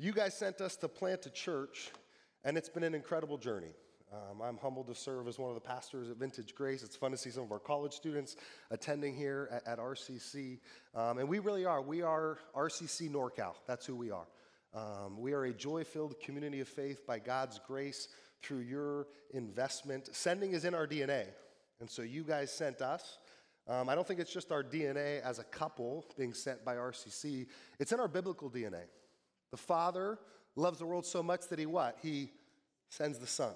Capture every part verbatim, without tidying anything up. You guys sent us to plant a church, and it's been an incredible journey. Um, I'm humbled to serve as one of the pastors at Vintage Grace. It's fun to see some of our college students attending here at, at R C C. Um, and we really are. We are R C C NorCal. That's who we are. Um, we are a joy-filled community of faith by God's grace through your investment. Sending is in our D N A. And so you guys sent us. Um, I don't think it's just our D N A as a couple being sent by R C C. It's in our biblical D N A. The Father loves the world so much that he what? He sends the Son.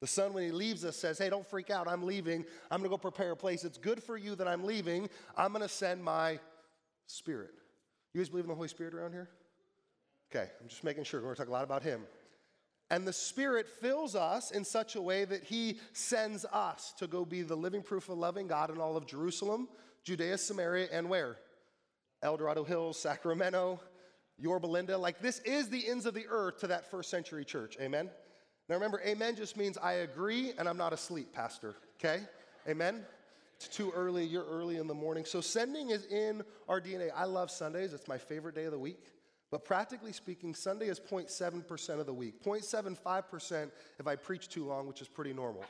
The Son, when he leaves us, says, hey, don't freak out. I'm leaving. I'm going to go prepare a place. It's good for you that I'm leaving. I'm going to send my Spirit. You guys believe in the Holy Spirit around here? Okay, I'm just making sure. We're going to talk a lot about him. And the Spirit fills us in such a way that he sends us to go be the living proof of loving God in all of Jerusalem, Judea, Samaria, and where? El Dorado Hills, Sacramento, Yorba Linda. Like, this is the ends of the earth to that first century church. Amen? Now remember, amen just means I agree and I'm not asleep, pastor, okay? Amen? It's too early. You're early in the morning. So sending is in our D N A. I love Sundays. It's my favorite day of the week. But practically speaking, Sunday is zero point seven percent of the week, zero point seven five percent if I preach too long, which is pretty normal.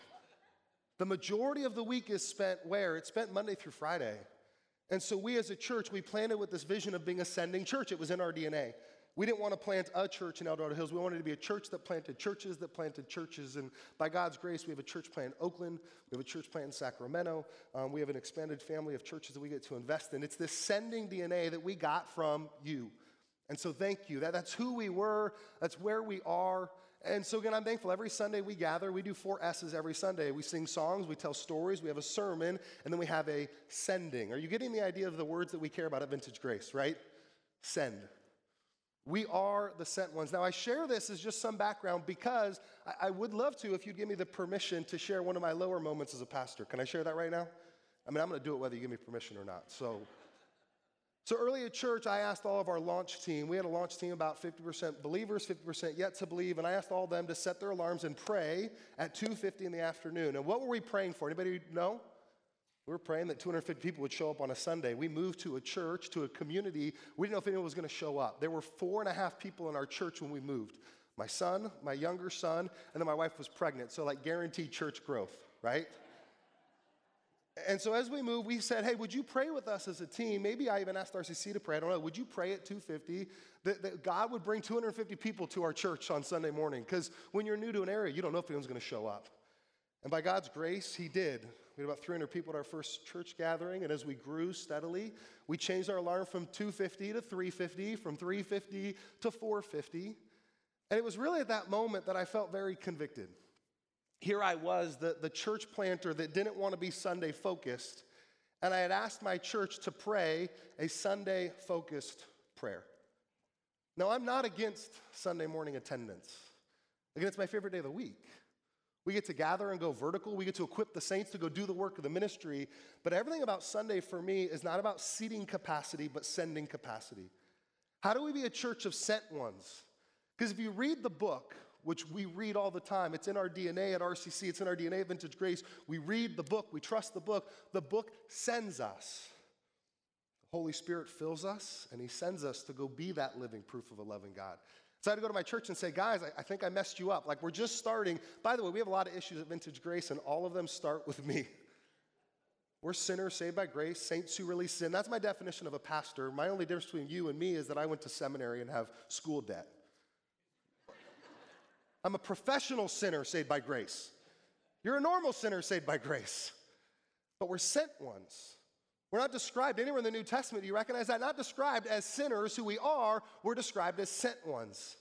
The majority of the week is spent where? It's spent Monday through Friday. And so we as a church, we planted with this vision of being a sending church. It was in our D N A. We didn't want to plant a church in El Dorado Hills. We wanted to be a church that planted churches that planted churches. And by God's grace, we have a church plant in Oakland. We have a church plant in Sacramento. Um, we have an expanded family of churches that we get to invest in. It's this sending D N A that we got from you. And so thank you. That, that's who we were. That's where we are. And so again, I'm thankful. Every Sunday we gather. We do four S's every Sunday. We sing songs. We tell stories. We have a sermon. And then we have a sending. Are you getting the idea of the words that we care about at Vintage Grace, right? Send. We are the sent ones. Now, I share this as just some background because I, I would love to if you'd give me the permission to share one of my lower moments as a pastor. Can I share that right now? I mean, I'm going to do it whether you give me permission or not. So, so early at church, I asked all of our launch team. We had a launch team about fifty percent believers, fifty percent yet to believe, and I asked all of them to set their alarms and pray at two fifty in the afternoon. And what were we praying for? Anybody know? We were praying that two hundred fifty people would show up on a Sunday. We moved to a church, to a community. We didn't know if anyone was going to show up. There were four and a half people in our church when we moved. My son, my younger son, and then my wife was pregnant. So like guaranteed church growth, right? And so as we moved, we said, hey, would you pray with us as a team? Maybe I even asked R C C to pray. I don't know. Would you pray at two fifty that, that God would bring two hundred fifty people to our church on Sunday morning? Because when you're new to an area, you don't know if anyone's going to show up. And by God's grace, he did. We had about three hundred people at our first church gathering, and as we grew steadily, we changed our alarm from two fifty to three fifty, from three fifty to four fifty. And it was really at that moment that I felt very convicted. Here I was, the, the church planter that didn't want to be Sunday-focused, and I had asked my church to pray a Sunday-focused prayer. Now, I'm not against Sunday morning attendance. Again, it's my favorite day of the week. We get to gather and go vertical. We get to equip the saints to go do the work of the ministry. But everything about Sunday for me is not about seating capacity, but sending capacity. How do we be a church of sent ones? Because if you read the book, which we read all the time, it's in our D N A at R C C, it's in our D N A at Vintage Grace. We read the book, we trust the book. The book sends us. The Holy Spirit fills us, and he sends us to go be that living proof of a loving God. So I had to go to my church and say, guys, I, I think I messed you up. Like, we're just starting. By the way, we have a lot of issues at Vintage Grace, and all of them start with me. We're sinners saved by grace, saints who release sin. That's my definition of a pastor. My only difference between you and me is that I went to seminary and have school debt. I'm a professional sinner saved by grace. You're a normal sinner saved by grace. But we're sent ones. We're not described anywhere in the New Testament. Do you recognize that? Not described as sinners who we are. We're described as sent ones,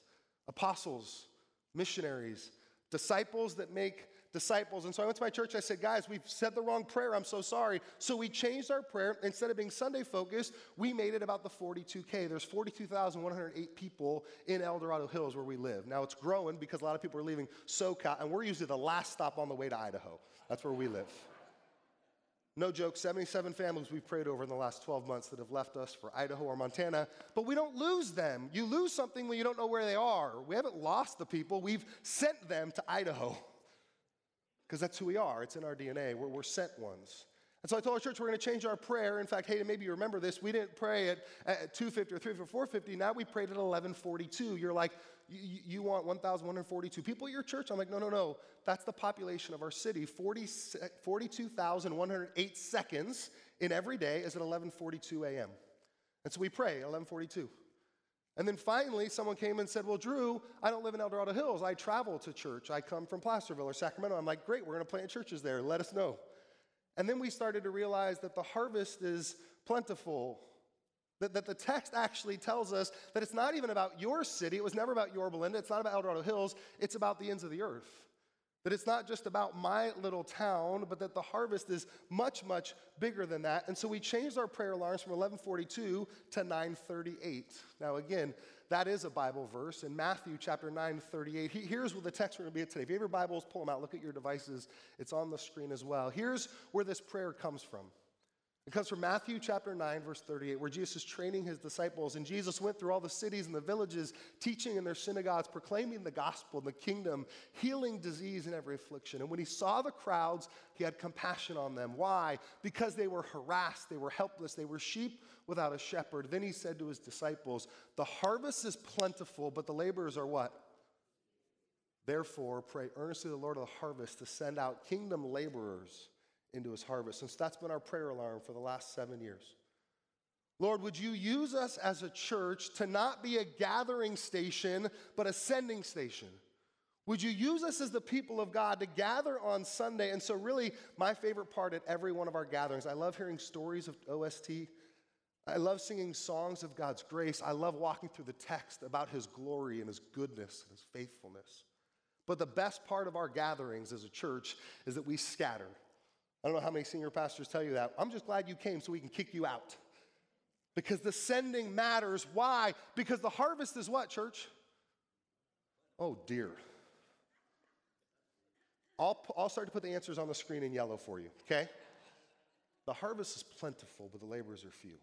apostles, missionaries, disciples that make disciples. And so I went to my church. I said, guys, we've said the wrong prayer. I'm so sorry. So we changed our prayer. Instead of being Sunday focused, we made it about the forty-two K. There's forty-two thousand one hundred eight people in El Dorado Hills where we live. Now it's growing because a lot of people are leaving SoCal, and we're usually the last stop on the way to Idaho. That's where we live. No joke, seventy-seven families we've prayed over in the last twelve months that have left us for Idaho or Montana, but we don't lose them. You lose something when you don't know where they are. We haven't lost the people. We've sent them to Idaho because that's who we are. It's in our D N A. We're, we're sent ones. And so I told our church we're going to change our prayer. In fact, hey, maybe you remember this. We didn't pray at, at two fifty or three fifty or four fifty. Now we prayed at eleven forty-two. You're like, you want one thousand one hundred forty-two people at your church? I'm like, no, no, no. That's the population of our city. forty-two thousand one hundred eight seconds in every day is at eleven forty-two a.m. And so we pray at eleven forty-two. And then finally, someone came and said, well, Drew, I don't live in El Dorado Hills. I travel to church. I come from Placerville or Sacramento. I'm like, great, we're going to plant churches there. Let us know. And then we started to realize that the harvest is plentiful, that, that the text actually tells us that it's not even about your city. It was never about Yorba Linda. It's not about El Dorado Hills. It's about the ends of the earth, that it's not just about my little town, but that the harvest is much, much bigger than that. And so we changed our prayer alarms from eleven forty-two to nine thirty-eight. Now, again, that is a Bible verse in Matthew chapter nine thirty-eight. Here's where the text we're going to be at today. If you have your Bibles, pull them out. Look at your devices. It's on the screen as well. Here's where this prayer comes from. It comes from Matthew chapter nine, verse thirty-eight, where Jesus is training his disciples. And Jesus went through all the cities and the villages, teaching in their synagogues, proclaiming the gospel and the kingdom, healing disease and every affliction. And when he saw the crowds, he had compassion on them. Why? Because they were harassed, they were helpless, they were sheep without a shepherd. Then he said to his disciples, the harvest is plentiful, but the laborers are what? Therefore, pray earnestly to the Lord of the harvest to send out kingdom laborers into his harvest. Since that's been our prayer alarm for the last seven years. Lord, would you use us as a church to not be a gathering station, but a sending station? Would you use us as the people of God to gather on Sunday? And so really, my favorite part at every one of our gatherings, I love hearing stories of O S T. I love singing songs of God's grace. I love walking through the text about his glory and his goodness and his faithfulness. But the best part of our gatherings as a church is that we scatter. I don't know how many senior pastors tell you that. I'm just glad you came so we can kick you out. Because the sending matters. Why? Because the harvest is what, church? Oh, dear. I'll, I'll start to put the answers on the screen in yellow for you, okay? The harvest is plentiful, but the laborers are few.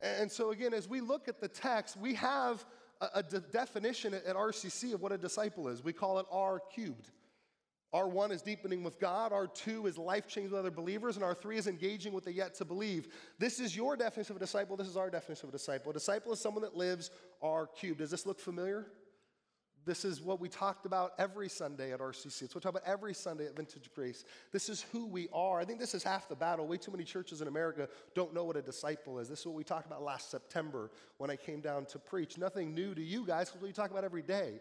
And so, again, as we look at the text, we have a, a de- definition at R C C of what a disciple is. We call it R cubed. R one is deepening with God, R two is life-changing with other believers, and R three is engaging with the yet to believe. This is your definition of a disciple, this is our definition of a disciple. A disciple is someone that lives R cubed. Does this look familiar? This is what we talked about every Sunday at R C C. It's what we talk about every Sunday at Vintage Grace. This is who we are. I think this is half the battle. Way too many churches in America don't know what a disciple is. This is what we talked about last September when I came down to preach. Nothing new to you guys, because we talk about every day.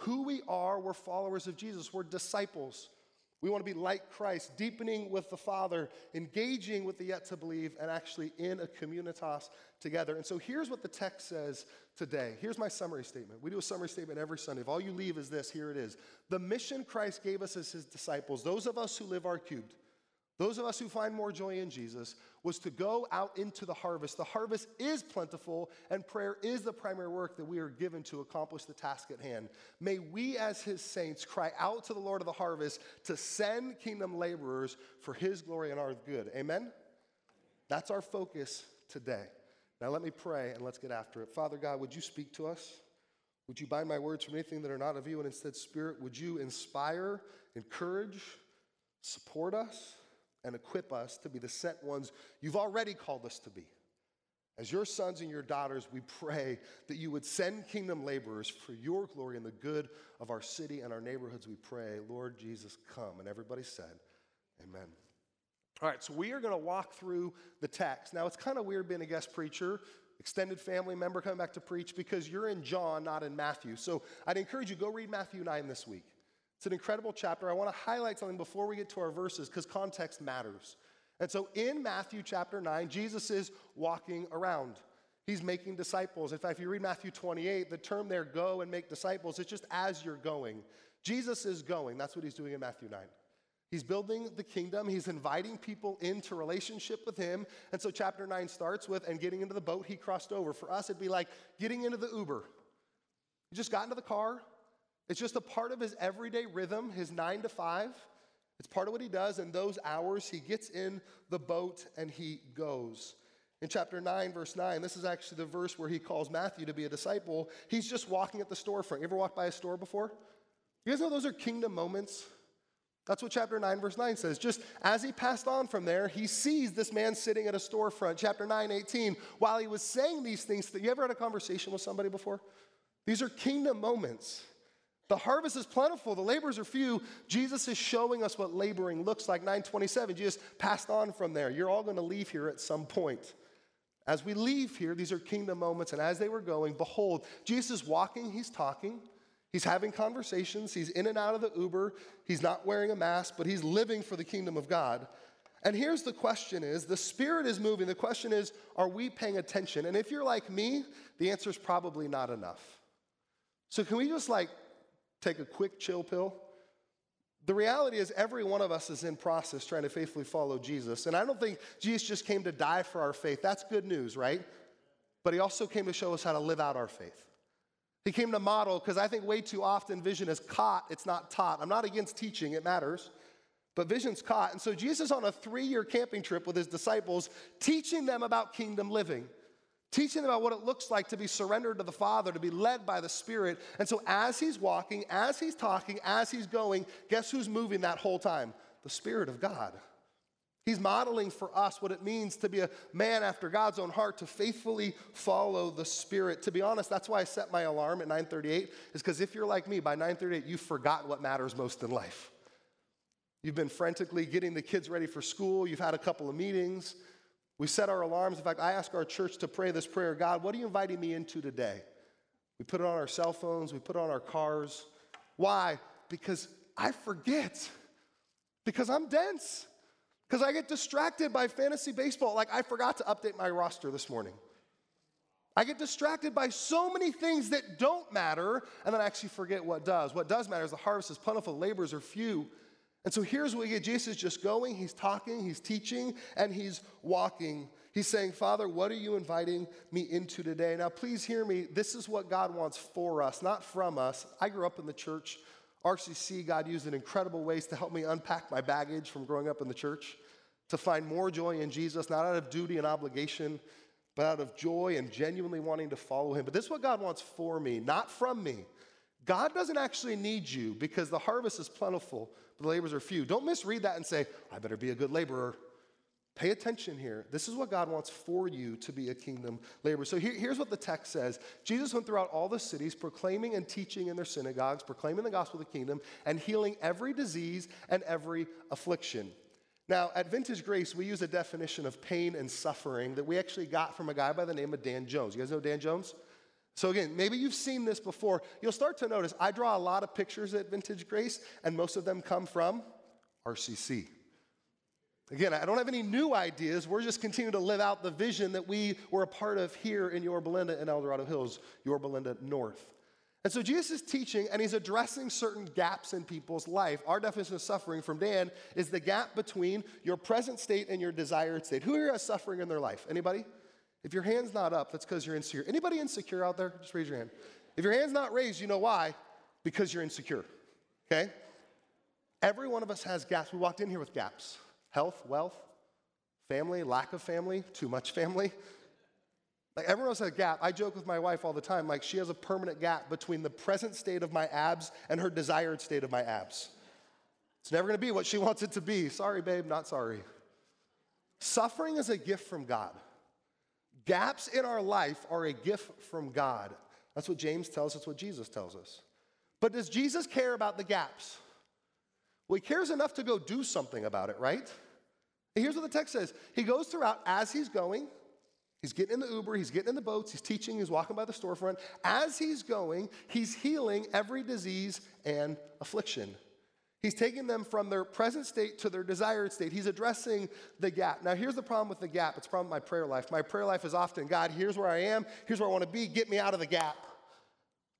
Who we are, we're followers of Jesus. We're disciples. We want to be like Christ, deepening with the Father, engaging with the yet to believe, and actually in a communitas together. And so here's what the text says today. Here's my summary statement. We do a summary statement every Sunday. If all you leave is this, here it is. The mission Christ gave us as his disciples, those of us who live R cubed, those of us who find more joy in Jesus, was to go out into the harvest. The harvest is plentiful, and prayer is the primary work that we are given to accomplish the task at hand. May we as his saints cry out to the Lord of the harvest to send kingdom laborers for his glory and our good. Amen? That's our focus today. Now let me pray, and let's get after it. Father God, would you speak to us? Would you bind my words from anything that are not of you, and instead, Spirit, would you inspire, encourage, support us, and equip us to be the sent ones you've already called us to be. As your sons and your daughters, we pray that you would send kingdom laborers for your glory and the good of our city and our neighborhoods, we pray. Lord Jesus, come. And everybody said, amen. All right, so we are going to walk through the text. Now, it's kind of weird being a guest preacher, extended family member coming back to preach, because you're in John, not in Matthew. So I'd encourage you, go read Matthew nine this week. It's an incredible chapter. I want to highlight something before we get to our verses because context matters. And so in Matthew chapter nine, Jesus is walking around. He's making disciples. In fact, if you read Matthew twenty-eight, the term there, go and make disciples, it's just as you're going. Jesus is going. That's what he's doing in Matthew nine. He's building the kingdom. He's inviting people into relationship with him. And so chapter nine starts with, and getting into the boat, he crossed over. For us, it'd be like getting into the Uber. You just got into the car. It's just a part of his everyday rhythm, his nine to five. It's part of what he does. In those hours, he gets in the boat and he goes. In chapter nine, verse nine, this is actually the verse where he calls Matthew to be a disciple. He's just walking at the storefront. You ever walked by a store before? You guys know those are kingdom moments? That's what chapter nine, verse nine says. Just as he passed on from there, he sees this man sitting at a storefront. Chapter nine, eighteen, while he was saying these things, you ever had a conversation with somebody before? These are kingdom moments. The harvest is plentiful, the laborers are few. Jesus is showing us what laboring looks like. nine twenty-seven, Jesus passed on from there. You're all going to leave here at some point. As we leave here, these are kingdom moments, and as they were going, behold, Jesus is walking, he's talking, he's having conversations, he's in and out of the Uber, he's not wearing a mask, but he's living for the kingdom of God. And here's the question is, the Spirit is moving. The question is, are we paying attention? And if you're like me, the answer is probably not enough. So can we just like take a quick chill pill? The reality is every one of us is in process trying to faithfully follow Jesus. And I don't think Jesus just came to die for our faith. That's good news, right? But he also came to show us how to live out our faith. He came to model, because I think way too often vision is caught, it's not taught. I'm not against teaching, it matters. But vision's caught. And so Jesus on a three-year camping trip with his disciples, teaching them about kingdom living. Teaching them about what it looks like to be surrendered to the Father, to be led by the Spirit. And so as he's walking, as he's talking, as he's going, guess who's moving that whole time? The Spirit of God. He's modeling for us what it means to be a man after God's own heart, to faithfully follow the Spirit. To be honest, that's why I set my alarm at nine thirty-eight, is because if you're like me, by nine thirty-eight, you've forgotten what matters most in life. You've been frantically getting the kids ready for school. You've had a couple of meetings. We set our alarms. In fact, I ask our church to pray this prayer. God, what are you inviting me into today? We put it on our cell phones. We put it on our cars. Why? Because I forget. Because I'm dense. Because I get distracted by fantasy baseball. Like, I forgot to update my roster this morning. I get distracted by so many things that don't matter, and then I actually forget what does. What does matter is the harvest is plentiful, laborers are few. And so here's what we get. Jesus is just going, he's talking, he's teaching, and he's walking. He's saying, Father, what are you inviting me into today? Now, please hear me. This is what God wants for us, not from us. I grew up in the church. R C C, God used in incredible ways to help me unpack my baggage from growing up in the church, to find more joy in Jesus, not out of duty and obligation, but out of joy and genuinely wanting to follow him. But this is what God wants for me, not from me. God doesn't actually need you because the harvest is plentiful, but the laborers are few. Don't misread that and say, I better be a good laborer. Pay attention here. This is what God wants for you, to be a kingdom laborer. So here, here's what the text says. Jesus went throughout all the cities, proclaiming and teaching in their synagogues, proclaiming the gospel of the kingdom, and healing every disease and every affliction. Now, at Vintage Grace, we use a definition of pain and suffering that we actually got from a guy by the name of Dan Jones. You guys know Dan Jones? So again, maybe you've seen this before. You'll start to notice I draw a lot of pictures at Vintage Grace, and most of them come from R C C. Again, I don't have any new ideas. We're just continuing to live out the vision that we were a part of here in Yorba Linda in El Dorado Hills, Yorba Linda North. And so Jesus is teaching, and he's addressing certain gaps in people's life. Our definition of suffering from Dan is the gap between your present state and your desired state. Who here has suffering in their life? Anybody? If your hand's not up, that's because you're insecure. Anybody insecure out there? Just raise your hand. If your hand's not raised, you know why? Because you're insecure, okay? Every one of us has gaps. We walked in here with gaps. Health, wealth, family, lack of family, too much family. Like, everyone else has a gap. I joke with my wife all the time, like, she has a permanent gap between the present state of my abs and her desired state of my abs. It's never going to be what she wants it to be. Sorry, babe, not sorry. Suffering is a gift from God. Gaps in our life are a gift from God. That's what James tells us, that's what Jesus tells us. But does Jesus care about the gaps? Well, he cares enough to go do something about it, right? And here's what the text says. He goes throughout as he's going. He's getting in the Uber, he's getting in the boats, he's teaching, he's walking by the storefront. As he's going, he's healing every disease and affliction. He's taking them from their present state to their desired state. He's addressing the gap. Now, here's the problem with the gap. It's the problem with my prayer life. My prayer life is often, God, here's where I am. Here's where I want to be. Get me out of the gap.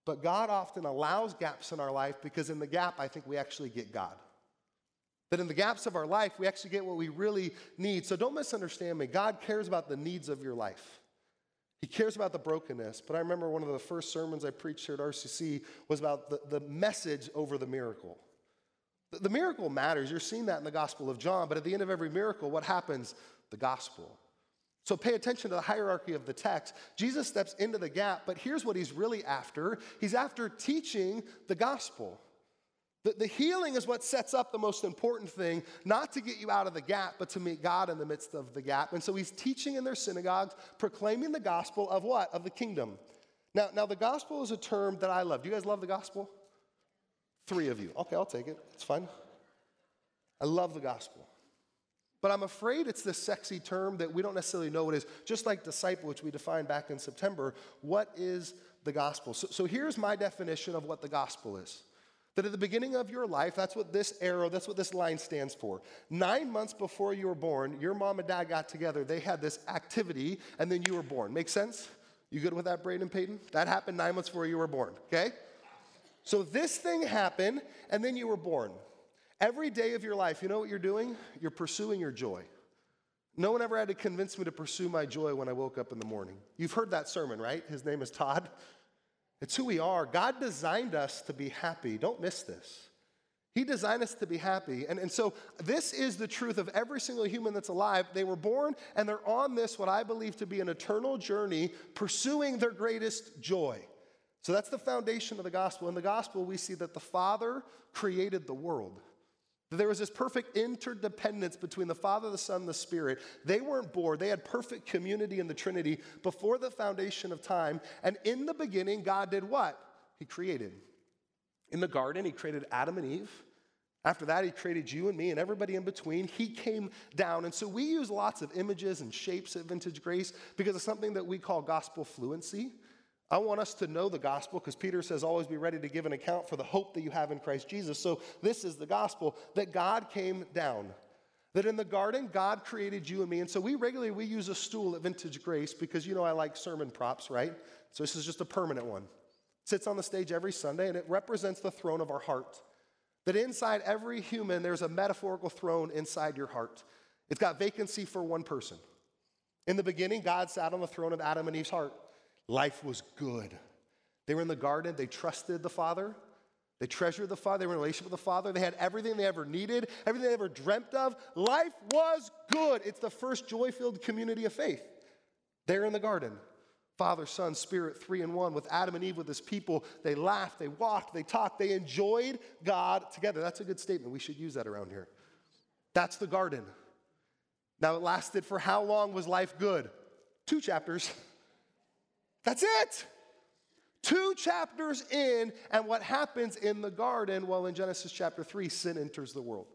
But God often allows gaps in our life because in the gap, I think we actually get God. That in the gaps of our life, we actually get what we really need. So don't misunderstand me. God cares about the needs of your life. He cares about the brokenness. But I remember one of the first sermons I preached here at R C C was about the, the message over the miracle. The, the miracle matters. You're seeing that in the Gospel of John. But at the end of every miracle, what happens? The gospel. So pay attention to the hierarchy of the text. Jesus steps into the gap, but here's what he's really after. He's after teaching the gospel. The, the healing is what sets up the most important thing, not to get you out of the gap, but to meet God in the midst of the gap. And so he's teaching in their synagogues, proclaiming the gospel of what? Of the kingdom. Now, now the gospel is a term that I love. Do you guys love the gospel? Three of you. Okay, I'll take it. It's fine. I love the gospel. But I'm afraid it's this sexy term that we don't necessarily know what it is. Just like disciple, which we defined back in September, what is the gospel? So, so here's my definition of what the gospel is. That at the beginning of your life, that's what this arrow, that's what this line stands for. Nine months before you were born, your mom and dad got together. They had this activity, and then you were born. Make sense? You good with that, Braden Payton? That happened nine months before you were born, okay? So this thing happened, and then you were born. Every day of your life, you know what you're doing? You're pursuing your joy. No one ever had to convince me to pursue my joy when I woke up in the morning. You've heard that sermon, right? His name is Todd. It's who we are. God designed us to be happy. Don't miss this. He designed us to be happy. And, and so this is the truth of every single human that's alive. They were born, and they're on this, what I believe to be an eternal journey, pursuing their greatest joy. So that's the foundation of the gospel. In the gospel, we see that the Father created the world. There was this perfect interdependence between the Father, the Son, and the Spirit. They weren't bored. They had perfect community in the Trinity before the foundation of time. And in the beginning, God did what? He created. In the garden, he created Adam and Eve. After that, he created you and me and everybody in between. He came down. And so we use lots of images and shapes at Vintage Grace because of something that we call gospel fluency. I want us to know the gospel because Peter says, always be ready to give an account for the hope that you have in Christ Jesus. So this is the gospel, that God came down, that in the garden, God created you and me. And so we regularly, we use a stool at Vintage Grace because, you know, I like sermon props, right? So this is just a permanent one. It sits on the stage every Sunday, and it represents the throne of our heart, that inside every human, there's a metaphorical throne inside your heart. It's got vacancy for one person. In the beginning, God sat on the throne of Adam and Eve's heart. Life was good. They were in the garden. They trusted the Father. They treasured the Father. They were in a relationship with the Father. They had everything they ever needed, everything they ever dreamt of. Life was good. It's the first joy-filled community of faith. They're in the garden. Father, Son, Spirit, three in one. With Adam and Eve, with his people, they laughed, they walked, they talked, they enjoyed God together. That's a good statement. We should use that around here. That's the garden. Now, it lasted for how long was life good? Two chapters. That's it. Two chapters in, and what happens in the garden? Well, in Genesis chapter three, sin enters the world.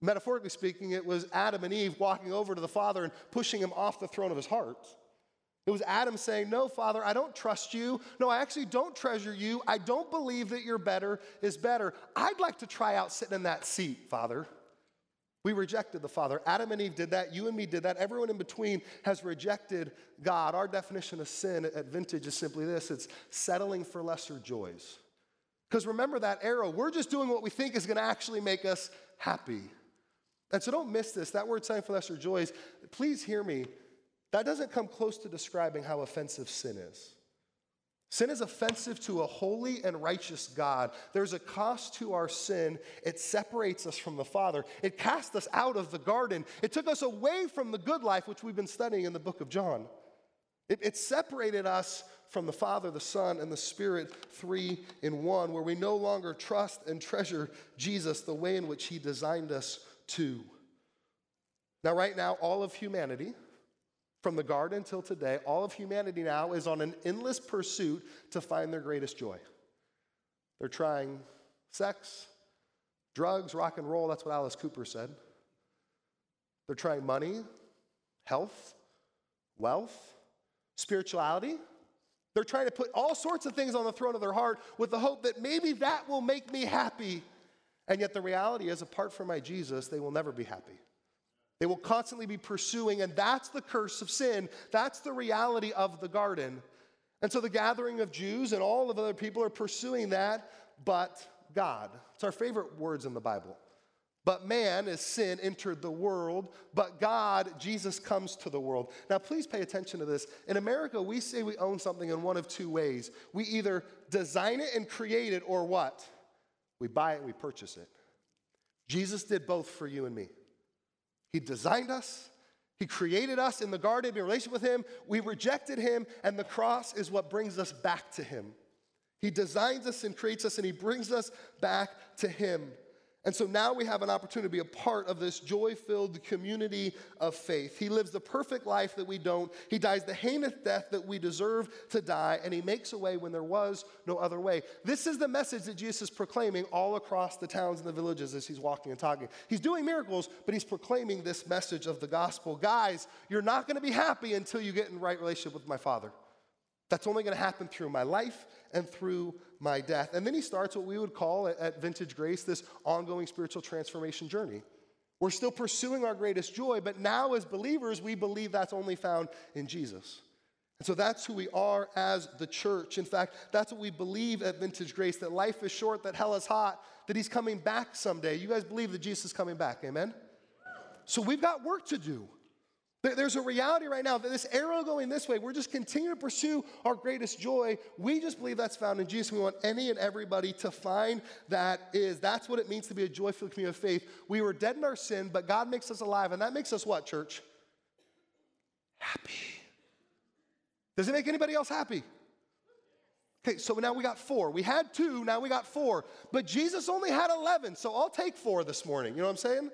Metaphorically speaking, it was Adam and Eve walking over to the Father and pushing him off the throne of his heart. It was Adam saying, no, Father, I don't trust you. No, I actually don't treasure you. I don't believe that your better is better. I'd like to try out sitting in that seat, Father. We rejected the Father. Adam and Eve did that. You and me did that. Everyone in between has rejected God. Our definition of sin at Vintage is simply this. It's settling for lesser joys. Because remember that arrow. We're just doing what we think is going to actually make us happy. And so don't miss this. That word settling for lesser joys, please hear me. That doesn't come close to describing how offensive sin is. Sin is offensive to a holy and righteous God. There's a cost to our sin. It separates us from the Father. It cast us out of the garden. It took us away from the good life, which we've been studying in the book of John. It, it separated us from the Father, the Son, and the Spirit, three in one, where we no longer trust and treasure Jesus the way in which he designed us to. Now, right now, all of humanity, from the garden till today, all of humanity now is on an endless pursuit to find their greatest joy. They're trying sex, drugs, rock and roll. That's what Alice Cooper said. They're trying money, health, wealth, spirituality. They're trying to put all sorts of things on the throne of their heart with the hope that maybe that will make me happy. And yet the reality is, apart from my Jesus, they will never be happy. They will constantly be pursuing, and that's the curse of sin. That's the reality of the garden. And so the gathering of Jews and all of other people are pursuing that, but God. It's our favorite words in the Bible. But man, as sin entered the world, but God, Jesus, comes to the world. Now, please pay attention to this. In America, we say we own something in one of two ways. We either design it and create it, or what? We buy it and we purchase it. Jesus did both for you and me. He designed us. He created us in the garden to be in a relationship with him. We rejected him, and the cross is what brings us back to him. He designs us and creates us, and he brings us back to him. And so now we have an opportunity to be a part of this joy-filled community of faith. He lives the perfect life that we don't. He dies the heinous death that we deserve to die, and he makes a way when there was no other way. This is the message that Jesus is proclaiming all across the towns and the villages as he's walking and talking. He's doing miracles, but he's proclaiming this message of the gospel. Guys, you're not going to be happy until you get in right relationship with my Father. That's only going to happen through my life and through my death. And then he starts what we would call at Vintage Grace this ongoing spiritual transformation journey. We're still pursuing our greatest joy, but now as believers, we believe that's only found in Jesus. And so that's who we are as the church. In fact, that's what we believe at Vintage Grace, that life is short, that hell is hot, that he's coming back someday. You guys believe that Jesus is coming back, amen? So we've got work to do. There's a reality right now that this arrow going this way, we're just continuing to pursue our greatest joy. We just believe that's found in Jesus. We want any and everybody to find that is. That's what it means to be a joy-filled community of faith. We were dead in our sin, but God makes us alive. And that makes us what, church? Happy. Does it make anybody else happy? Okay, so now we got four. We had two, now we got four. But Jesus only had eleven, so I'll take four this morning. You know what I'm saying?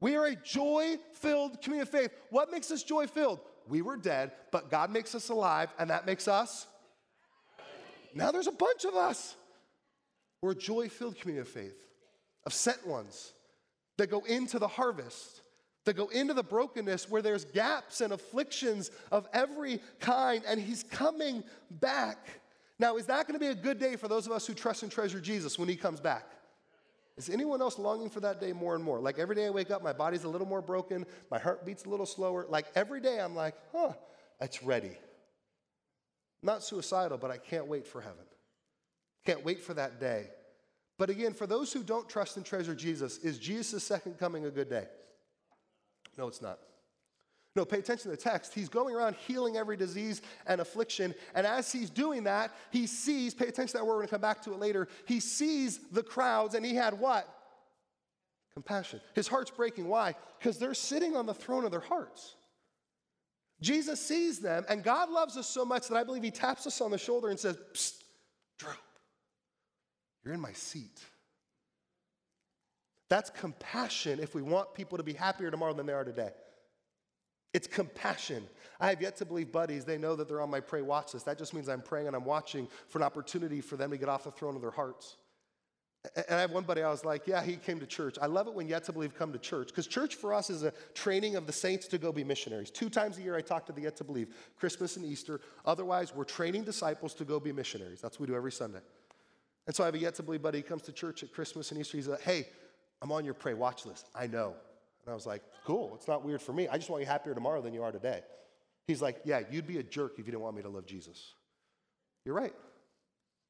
We are a joy-filled community of faith. What makes us joy-filled? We were dead, but God makes us alive, and that makes us? Now there's a bunch of us. We're a joy-filled community of faith, of sent ones that go into the harvest, that go into the brokenness where there's gaps and afflictions of every kind, and he's coming back. Now, is that going to be a good day for those of us who trust and treasure Jesus when he comes back? Is anyone else longing for that day more and more? Like every day I wake up, my body's a little more broken. My heart beats a little slower. Like every day I'm like, huh, it's ready. Not suicidal, but I can't wait for heaven. Can't wait for that day. But again, for those who don't trust and treasure Jesus, is Jesus' second coming a good day? No, it's not. No, pay attention to the text. He's going around healing every disease and affliction. And as he's doing that, he sees, pay attention to that word, we're going to come back to it later. He sees the crowds, and he had what? Compassion. His heart's breaking. Why? Because they're sitting on the throne of their hearts. Jesus sees them, and God loves us so much that I believe he taps us on the shoulder and says, psst, Drew, you're in my seat. That's compassion if we want people to be happier tomorrow than they are today. It's compassion. I have yet to believe buddies, they know that they're on my pray watch list. That just means I'm praying and I'm watching for an opportunity for them to get off the throne of their hearts. And I have one buddy, I was like, yeah, he came to church. I love it when yet to believe come to church, because church for us is a training of the saints to go be missionaries. Two times a year I talk to the yet to believe, Christmas and Easter. Otherwise, we're training disciples to go be missionaries. That's what we do every Sunday. And so I have a yet to believe buddy. He comes to church at Christmas and Easter. He's like, hey, I'm on your pray watch list. I know. And I was like, cool, it's not weird for me. I just want you happier tomorrow than you are today. He's like, yeah, you'd be a jerk if you didn't want me to love Jesus. You're right.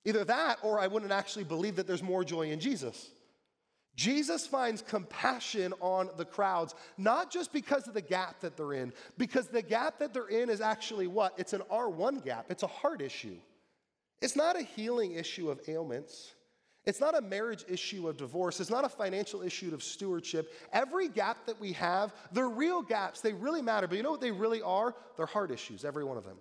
Either that or I wouldn't actually believe that there's more joy in Jesus. Jesus finds compassion on the crowds, not just because of the gap that they're in, because the gap that they're in is actually what? It's an R one gap. It's a heart issue. It's not a healing issue of ailments. It's not a marriage issue of divorce. It's not a financial issue of stewardship. Every gap that we have, they're real gaps. They really matter. But you know what they really are? They're heart issues, every one of them.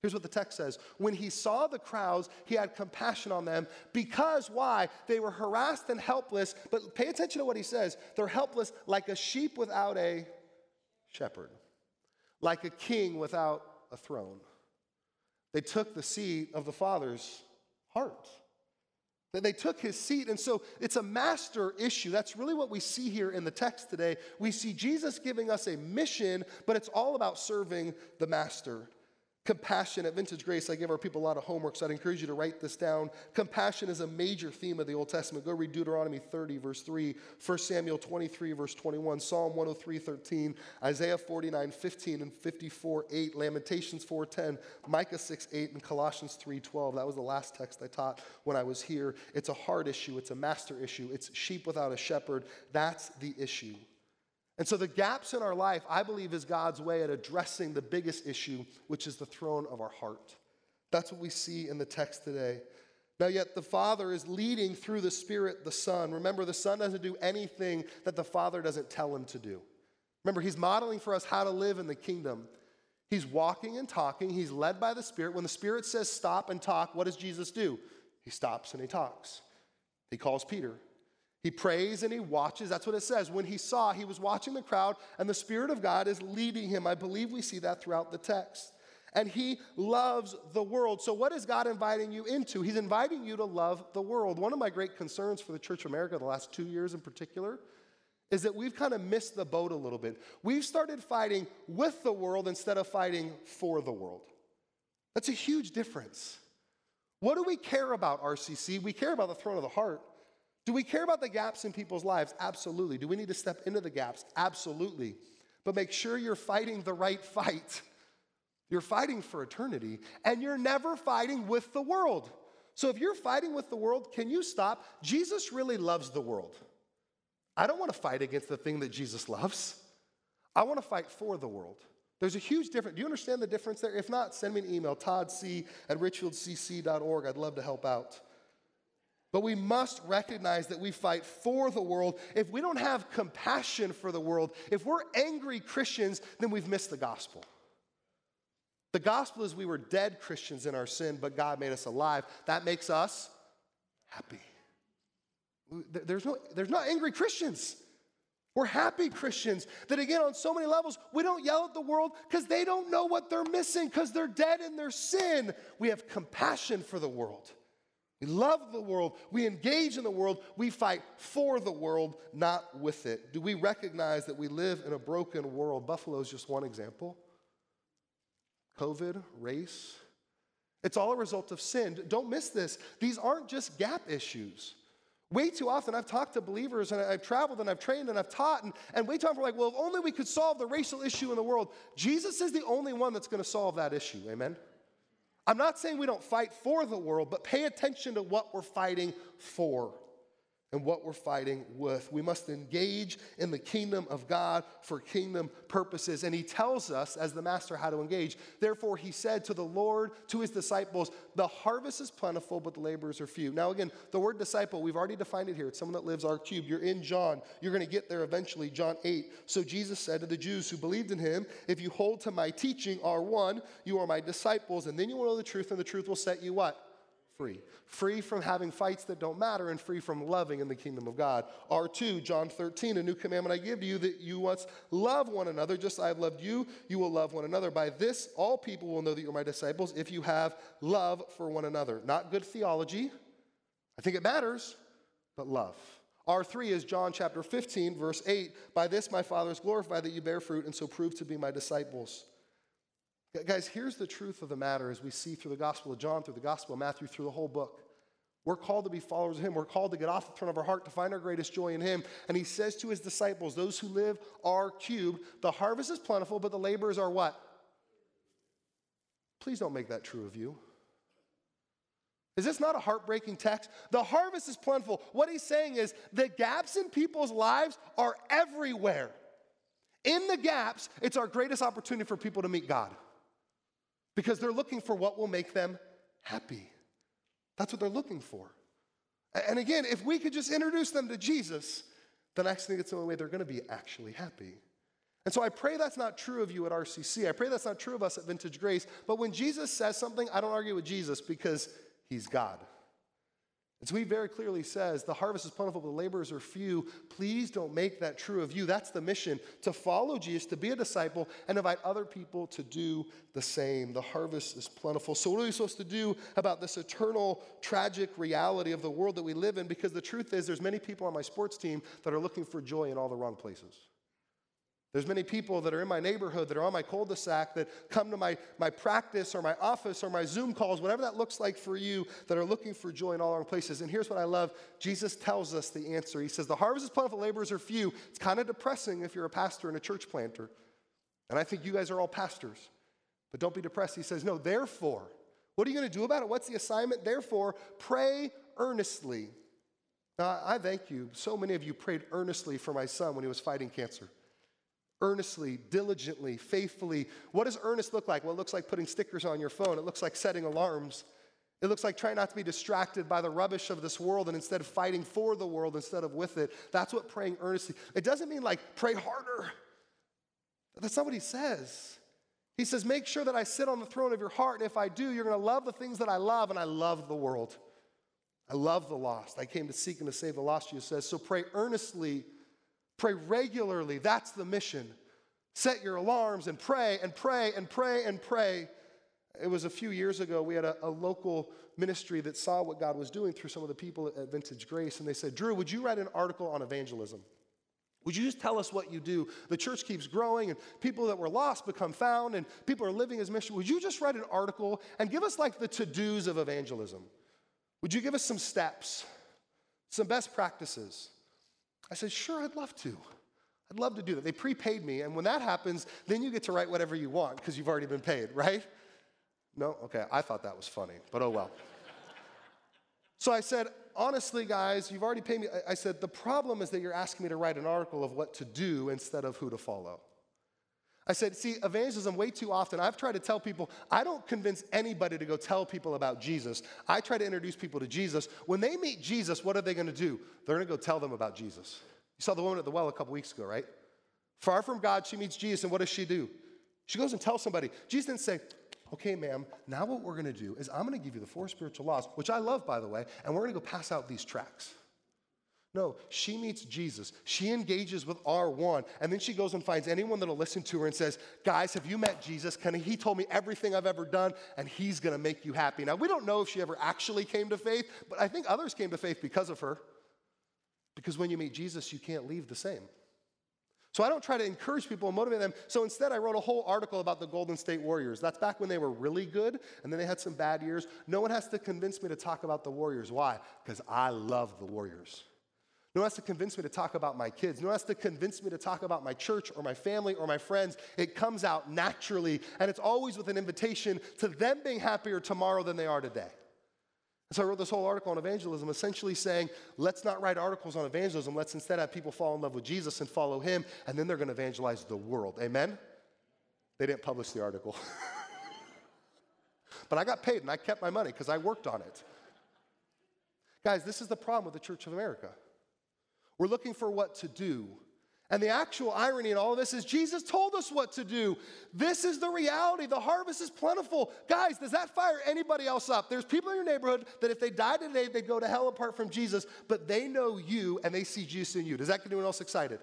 Here's what the text says. When he saw the crowds, he had compassion on them because, why? They were harassed and helpless. But pay attention to what he says. They're helpless like a sheep without a shepherd, like a king without a throne. They took the seat of the Father's heart. That they took his seat, and so it's a master issue. That's really what we see here in the text today. We see Jesus giving us a mission, but it's all about serving the master. Compassion at Vintage Grace, I give our people a lot of homework, so I'd encourage you to write this down. Compassion is a major theme of the Old Testament. Go read Deuteronomy thirty, verse three, First Samuel twenty-three, verse twenty-one, Psalm one oh three, thirteen, Isaiah forty-nine, fifteen, and fifty-four, eight, Lamentations four, ten, Micah six, eight, and Colossians three, twelve. That was the last text I taught when I was here. It's a heart issue. It's a master issue. It's sheep without a shepherd. That's the issue. And so the gaps in our life, I believe, is God's way at addressing the biggest issue, which is the throne of our heart. That's what we see in the text today. Now, yet the Father is leading through the Spirit the Son. Remember, the Son doesn't do anything that the Father doesn't tell him to do. Remember, he's modeling for us how to live in the kingdom. He's walking and talking. He's led by the Spirit. When the Spirit says stop and talk, what does Jesus do? He stops and he talks. He calls Peter. He prays and he watches. That's what it says. When he saw, he was watching the crowd, and the Spirit of God is leading him. I believe we see that throughout the text. And he loves the world. So what is God inviting you into? He's inviting you to love the world. One of my great concerns for the Church of America the last two years in particular is that we've kind of missed the boat a little bit. We've started fighting with the world instead of fighting for the world. That's a huge difference. What do we care about, R C C? We care about the throne of the heart. Do we care about the gaps in people's lives? Absolutely. Do we need to step into the gaps? Absolutely. But make sure you're fighting the right fight. You're fighting for eternity, and you're never fighting with the world. So if you're fighting with the world, can you stop? Jesus really loves the world. I don't want to fight against the thing that Jesus loves. I want to fight for the world. There's a huge difference. Do you understand the difference there? If not, send me an email, todd c at richfield c c dot org. I'd love to help out. But we must recognize that we fight for the world. If we don't have compassion for the world, if we're angry Christians, then we've missed the gospel. The gospel is we were dead Christians in our sin, but God made us alive. That makes us happy. There's no, there's not angry Christians. We're happy Christians that, again, on so many levels, we don't yell at the world because they don't know what they're missing because they're dead in their sin. We have compassion for the world. We love the world. We engage in the world. We fight for the world, not with it. Do we recognize that we live in a broken world? Buffalo is just one example. COVID, race. It's all a result of sin. Don't miss this. These aren't just gap issues. Way too often, I've talked to believers, and I've traveled, and I've trained, and I've taught, and, and way too often we're like, well, if only we could solve the racial issue in the world. Jesus is the only one that's going to solve that issue, amen? I'm not saying we don't fight for the world, but pay attention to what we're fighting for and what we're fighting with. We must engage in the kingdom of God for kingdom purposes, and he tells us, as the master, how to engage. Therefore, he said to the Lord, to his disciples, the harvest is plentiful, but the laborers are few. Now, again, the word disciple, we've already defined it here. It's someone that lives our cube. You're in John. You're going to get there eventually, John eight. So Jesus said to the Jews who believed in him, if you hold to my teaching, are one, you are my disciples, and then you will know the truth, and the truth will set you what? Free. Free from having fights that don't matter and free from loving in the kingdom of God. R two, John thirteen, a new commandment I give to you that you must love one another. Just as I have loved you, you will love one another. By this, all people will know that you're my disciples if you have love for one another. Not good theology. I think it matters, but love. R three is John chapter fifteen, verse eight. By this, my Father is glorified that you bear fruit and so prove to be my disciples. Guys, here's the truth of the matter as we see through the Gospel of John, through the Gospel of Matthew, through the whole book. We're called to be followers of him. We're called to get off the throne of our heart to find our greatest joy in him. And he says to his disciples, those who live are cubed. The harvest is plentiful, but the laborers are what? Please don't make that true of you. Is this not a heartbreaking text? The harvest is plentiful. What he's saying is the gaps in people's lives are everywhere. In the gaps, it's our greatest opportunity for people to meet God. Because they're looking for what will make them happy. That's what they're looking for. And again, if we could just introduce them to Jesus, then I think it's the only way they're going to be actually happy. And so I pray that's not true of you at R C C. I pray that's not true of us at Vintage Grace. But when Jesus says something, I don't argue with Jesus because he's God. And so he very clearly says, the harvest is plentiful, but the laborers are few. Please don't make that true of you. That's the mission, to follow Jesus, to be a disciple, and invite other people to do the same. The harvest is plentiful. So what are we supposed to do about this eternal, tragic reality of the world that we live in? Because the truth is, there's many people on my sports team that are looking for joy in all the wrong places. There's many people that are in my neighborhood, that are on my cul-de-sac, that come to my, my practice or my office or my Zoom calls, whatever that looks like for you, that are looking for joy in all our places. And here's what I love. Jesus tells us the answer. He says, the harvest is plentiful, laborers are few. It's kind of depressing if you're a pastor and a church planter. And I think you guys are all pastors. But don't be depressed. He says, no, therefore. What are you going to do about it? What's the assignment? Therefore, pray earnestly. Now, I thank you. So many of you prayed earnestly for my son when he was fighting cancer. Earnestly, diligently, faithfully. What does earnest look like? Well, it looks like putting stickers on your phone. It looks like setting alarms. It looks like trying not to be distracted by the rubbish of this world and instead fighting for the world instead of with it. That's what praying earnestly. It doesn't mean like pray harder. That's not what he says. He says, make sure that I sit on the throne of your heart. And if I do, you're going to love the things that I love, and I love the world. I love the lost. I came to seek and to save the lost, Jesus says. So pray earnestly, pray regularly. That's the mission. Set your alarms and pray and pray and pray and pray. It was a few years ago, we had a, a local ministry that saw what God was doing through some of the people at Vintage Grace, and they said, Drew, would you write an article on evangelism? Would you just tell us what you do? The church keeps growing, and people that were lost become found, and people are living as missionaries. Would you just write an article and give us like the to-dos of evangelism? Would you give us some steps, some best practices? I said, sure, I'd love to. I'd love to do that. They prepaid me, and when that happens, then you get to write whatever you want because you've already been paid, right? No? Okay, I thought that was funny, but oh well. So I said, honestly, guys, you've already paid me. I said, the problem is that you're asking me to write an article of what to do instead of who to follow. I said, see, evangelism way too often, I've tried to tell people, I don't convince anybody to go tell people about Jesus. I try to introduce people to Jesus. When they meet Jesus, what are they going to do? They're going to go tell them about Jesus. You saw the woman at the well a couple weeks ago, right? Far from God, she meets Jesus, and what does she do? She goes and tells somebody. Jesus didn't say, okay, ma'am, now what we're going to do is I'm going to give you the four spiritual laws, which I love, by the way, and we're going to go pass out these tracts. No, she meets Jesus. She engages with R one, and then she goes and finds anyone that will listen to her and says, guys, have you met Jesus? Can he told me everything I've ever done, and he's going to make you happy. Now, we don't know if she ever actually came to faith, but I think others came to faith because of her, because when you meet Jesus, you can't leave the same. So I don't try to encourage people and motivate them. So instead, I wrote a whole article about the Golden State Warriors. That's back when they were really good, and then they had some bad years. No one has to convince me to talk about the Warriors. Why? Because I love the Warriors. No one has to convince me to talk about my kids. No one has to convince me to talk about my church or my family or my friends. It comes out naturally, and it's always with an invitation to them being happier tomorrow than they are today. And so I wrote this whole article on evangelism, essentially saying, let's not write articles on evangelism. Let's instead have people fall in love with Jesus and follow him, and then they're going to evangelize the world. Amen? They didn't publish the article. But I got paid, and I kept my money because I worked on it. Guys, this is the problem with the Church of America. We're looking for what to do. And the actual irony in all of this is Jesus told us what to do. This is the reality. The harvest is plentiful. Guys, does that fire anybody else up? There's people in your neighborhood that if they died today, they'd go to hell apart from Jesus, but they know you and they see Jesus in you. Does that get anyone else excited?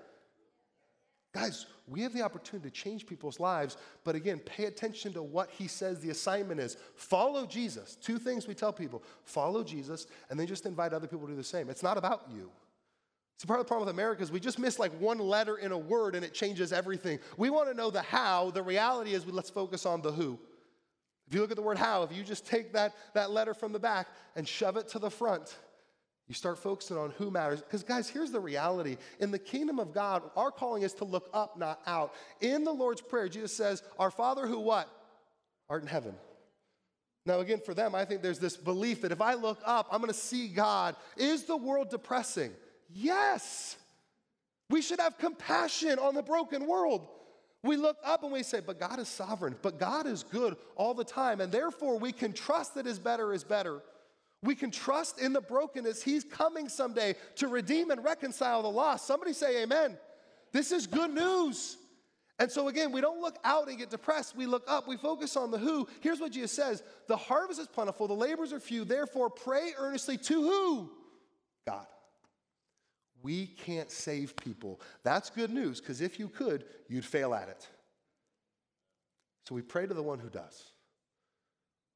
Guys, we have the opportunity to change people's lives, but again, pay attention to what he says the assignment is. Follow Jesus. Two things we tell people. Follow Jesus, and then just invite other people to do the same. It's not about you. So part of the problem with America is we just miss like one letter in a word and it changes everything. We want to know the how. The reality is we, let's focus on the who. If you look at the word how, if you just take that, that letter from the back and shove it to the front, you start focusing on who matters. Because guys, here's the reality. In the kingdom of God, our calling is to look up, not out. In the Lord's Prayer, Jesus says, our Father who what? Art in heaven. Now again, for them, I think there's this belief that if I look up, I'm going to see God. Is the world depressing? Yes, we should have compassion on the broken world. We look up and we say, but God is sovereign, but God is good all the time, and therefore we can trust that his better is better. We can trust in the brokenness. He's coming someday to redeem and reconcile the lost. Somebody say amen. This is good news. And so again, we don't look out and get depressed. We look up. We focus on the who. Here's what Jesus says. The harvest is plentiful. The laborers are few. Therefore, pray earnestly to who? God. We can't save people. That's good news, because if you could, you'd fail at it. So we pray to the one who does.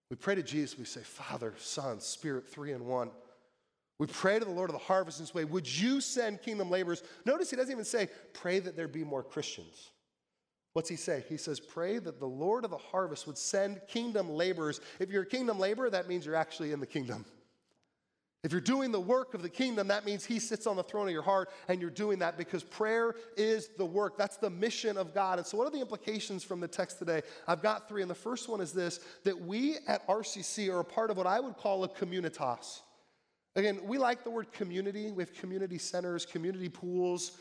We pray to Jesus. We say, Father, Son, Spirit, three in one. We pray to the Lord of the harvest in this way. Would you send kingdom laborers? Notice he doesn't even say, pray that there be more Christians. What's he say? He says, pray that the Lord of the harvest would send kingdom laborers. If you're a kingdom laborer, that means you're actually in the kingdom. If you're doing the work of the kingdom, that means he sits on the throne of your heart, and you're doing that because prayer is the work. That's the mission of God. And so what are the implications from the text today? I've got three, and the first one is this, that we at R C C are a part of what I would call a communitas. Again, we like the word community. We have community centers, community pools.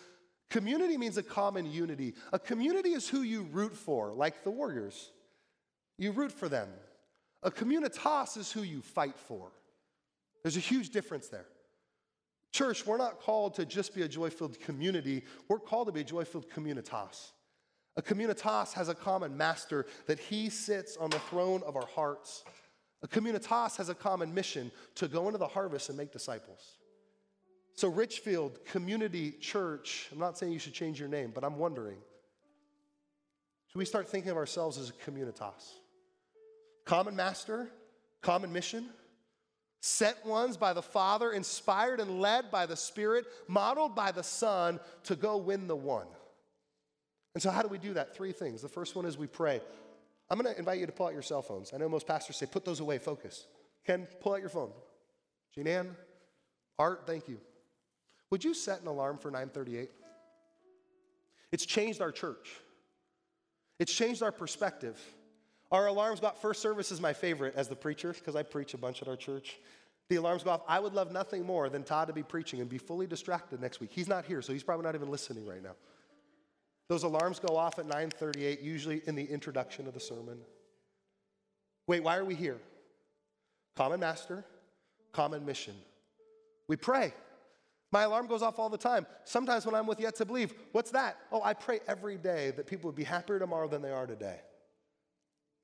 Community means a common unity. A community is who you root for, like the Warriors. You root for them. A communitas is who you fight for. There's a huge difference there. Church, we're not called to just be a joy-filled community. We're called to be a joy-filled communitas. A communitas has a common master that he sits on the throne of our hearts. A communitas has a common mission to go into the harvest and make disciples. So Richfield Community Church, I'm not saying you should change your name, but I'm wondering, should we start thinking of ourselves as a communitas? Common master, common mission, set ones by the Father, inspired and led by the Spirit, modeled by the Son to go win the one. And so how do we do that? Three things. The first one is we pray. I'm going to invite you to pull out your cell phones. I know most pastors say, put those away, focus. Ken, pull out your phone. Jean Ann, Art, thank you. Would you set an alarm for nine thirty-eight? It's changed our church. It's changed our perspective. Our alarms got, first service is my favorite as the preacher, because I preach a bunch at our church. The alarms go off. I would love nothing more than Todd to be preaching and be fully distracted next week. He's not here, so he's probably not even listening right now. Those alarms go off at nine thirty-eight, usually in the introduction of the sermon. Wait, why are we here? Common master, common mission. We pray. My alarm goes off all the time. Sometimes when I'm with Yet to Believe, what's that? Oh, I pray every day that people would be happier tomorrow than they are today.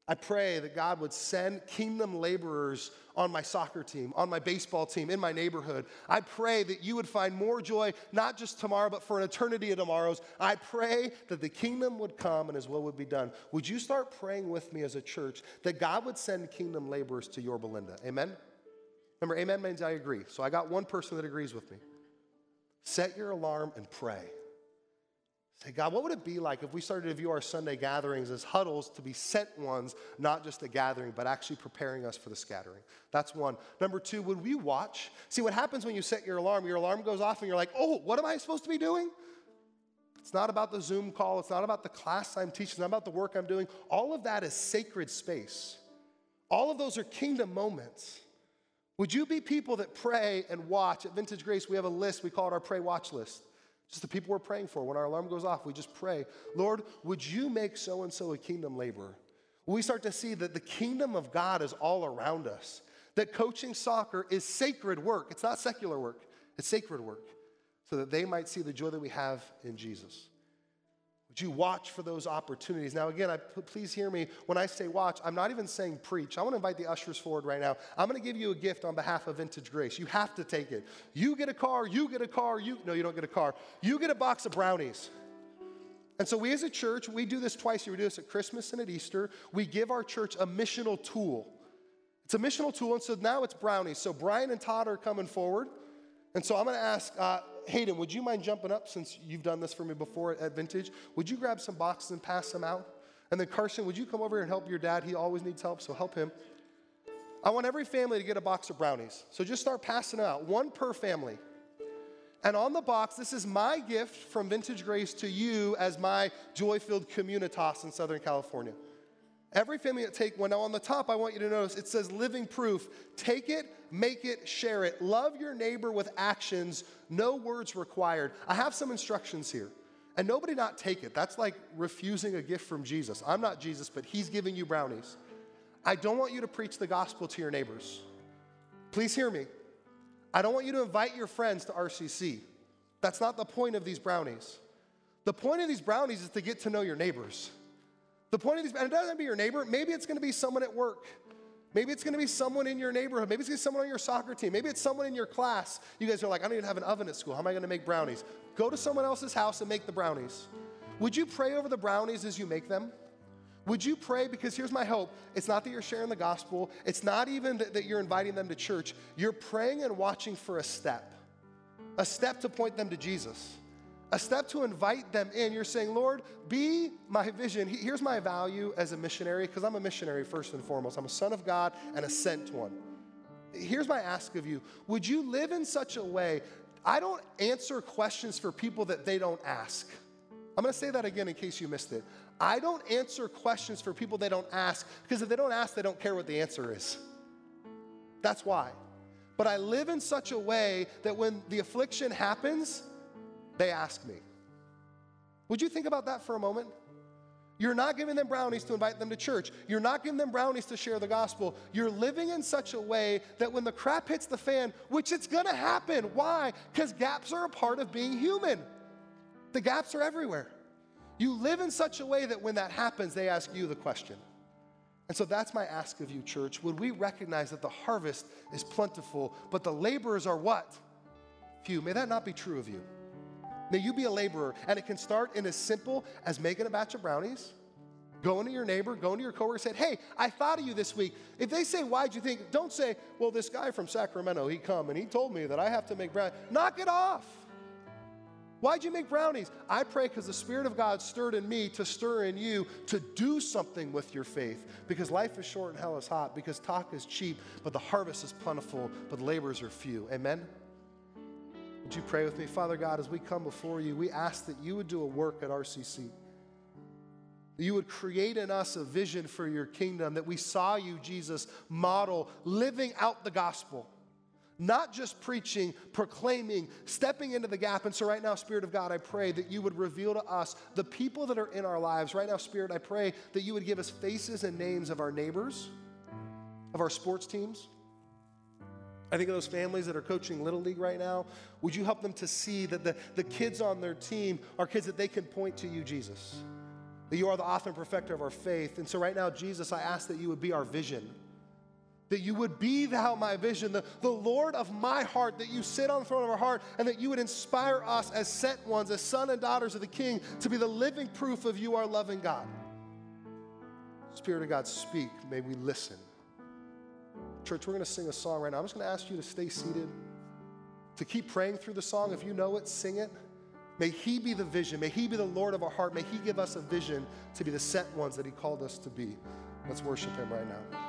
I pray that God would send kingdom laborers on my soccer team, on my baseball team, in my neighborhood. I pray that you would find more joy, not just tomorrow, but for an eternity of tomorrows. I pray that the kingdom would come and his will would be done. Would you start praying with me as a church that God would send kingdom laborers to Yorba Linda? Amen? Remember, amen means I agree. So I got one person that agrees with me. Set your alarm and pray. Say, God, what would it be like if we started to view our Sunday gatherings as huddles to be sent ones, not just a gathering, but actually preparing us for the scattering? That's one. Number two, would we watch? See, what happens when you set your alarm, your alarm goes off and you're like, oh, what am I supposed to be doing? It's not about the Zoom call. It's not about the class I'm teaching. It's not about the work I'm doing. All of that is sacred space. All of those are kingdom moments. Would you be people that pray and watch? At Vintage Grace, we have a list. We call it our pray watch list. Just the people we're praying for. When our alarm goes off, we just pray, Lord, would you make so-and-so a kingdom laborer? We start to see that the kingdom of God is all around us, that coaching soccer is sacred work. It's not secular work. It's sacred work so that they might see the joy that we have in Jesus. Would you watch for those opportunities? Now, again, I, please hear me. When I say watch, I'm not even saying preach. I want to invite the ushers forward right now. I'm going to give you a gift on behalf of Vintage Grace. You have to take it. You get a car. You get a car. You No, you don't get a car. You get a box of brownies. And so we as a church, we do this twice. We do this at Christmas and at Easter. We give our church a missional tool. It's a missional tool, and so now it's brownies. So Brian and Todd are coming forward. And so I'm going to ask... Uh, Hayden, would you mind jumping up since you've done this for me before at Vintage? Would you grab some boxes and pass them out? And then Carson, would you come over here and help your dad? He always needs help, so help him. I want every family to get a box of brownies. So just start passing them out, one per family. And on the box, this is my gift from Vintage Grace to you as my joy-filled communitas in Southern California. Every family that take one. Now on the top, I want you to notice it says living proof. Take it, make it, share it. Love your neighbor with actions, no words required. I have some instructions here. And nobody not take it. That's like refusing a gift from Jesus. I'm not Jesus, but he's giving you brownies. I don't want you to preach the gospel to your neighbors. Please hear me. I don't want you to invite your friends to R C C. That's not the point of these brownies. The point of these brownies is to get to know your neighbors. The point of these, and it doesn't have to be your neighbor. Maybe it's going to be someone at work. Maybe it's going to be someone in your neighborhood. Maybe it's going to be someone on your soccer team. Maybe it's someone in your class. You guys are like, I don't even have an oven at school. How am I going to make brownies? Go to someone else's house and make the brownies. Would you pray over the brownies as you make them? Would you pray? Because here's my hope. It's not that you're sharing the gospel. It's not even that, that you're inviting them to church. You're praying and watching for a step, a step to point them to Jesus. A step to invite them in. You're saying, Lord, be my vision. Here's my value as a missionary, because I'm a missionary first and foremost. I'm a son of God and a sent one. Here's my ask of you. Would you live in such a way, I don't answer questions for people that they don't ask. I'm going to say that again in case you missed it. I don't answer questions for people they don't ask, because if they don't ask, they don't care what the answer is. That's why. But I live in such a way that when the affliction happens, they ask me. Would you think about that for a moment? You're not giving them brownies to invite them to church. You're not giving them brownies to share the gospel. You're living in such a way that when the crap hits the fan, which it's gonna happen. Why? Because gaps are a part of being human. The gaps are everywhere. You live in such a way that when that happens, they ask you the question. And so that's my ask of you, church. Would we recognize that the harvest is plentiful, but the laborers are what? Few. May that not be true of you. May you be a laborer, and it can start in as simple as making a batch of brownies, going to your neighbor, going to your coworker, saying, hey, I thought of you this week. If they say, why'd you think? Don't say, well, this guy from Sacramento, he come, and he told me that I have to make brownies. Knock it off. Why'd you make brownies? I pray because the Spirit of God stirred in me to stir in you to do something with your faith, because life is short and hell is hot, because talk is cheap, but the harvest is plentiful, but laborers are few. Amen? Would you pray with me? Father God, as we come before you, we ask that you would do a work at R C C. You would create in us a vision for your kingdom, that we saw you, Jesus, model living out the gospel, not just preaching, proclaiming, stepping into the gap. And so right now, Spirit of God, I pray that you would reveal to us the people that are in our lives. Right now, Spirit, I pray that you would give us faces and names of our neighbors, of our sports teams. I think of those families that are coaching Little League right now. Would you help them to see that the, the kids on their team are kids that they can point to you, Jesus, that you are the author and perfecter of our faith. And so right now, Jesus, I ask that you would be our vision, that you would be thou my vision, the, the Lord of my heart, that you sit on the throne of our heart, and that you would inspire us as sent ones, as sons and daughters of the King, to be the living proof of you, our loving God. Spirit of God, speak. May we listen. Church, we're going to sing a song right now. I'm just going to ask you to stay seated, to keep praying through the song. If you know it, sing it. May he be the vision. May he be the Lord of our heart. May he give us a vision to be the sent ones that he called us to be. Let's worship him right now.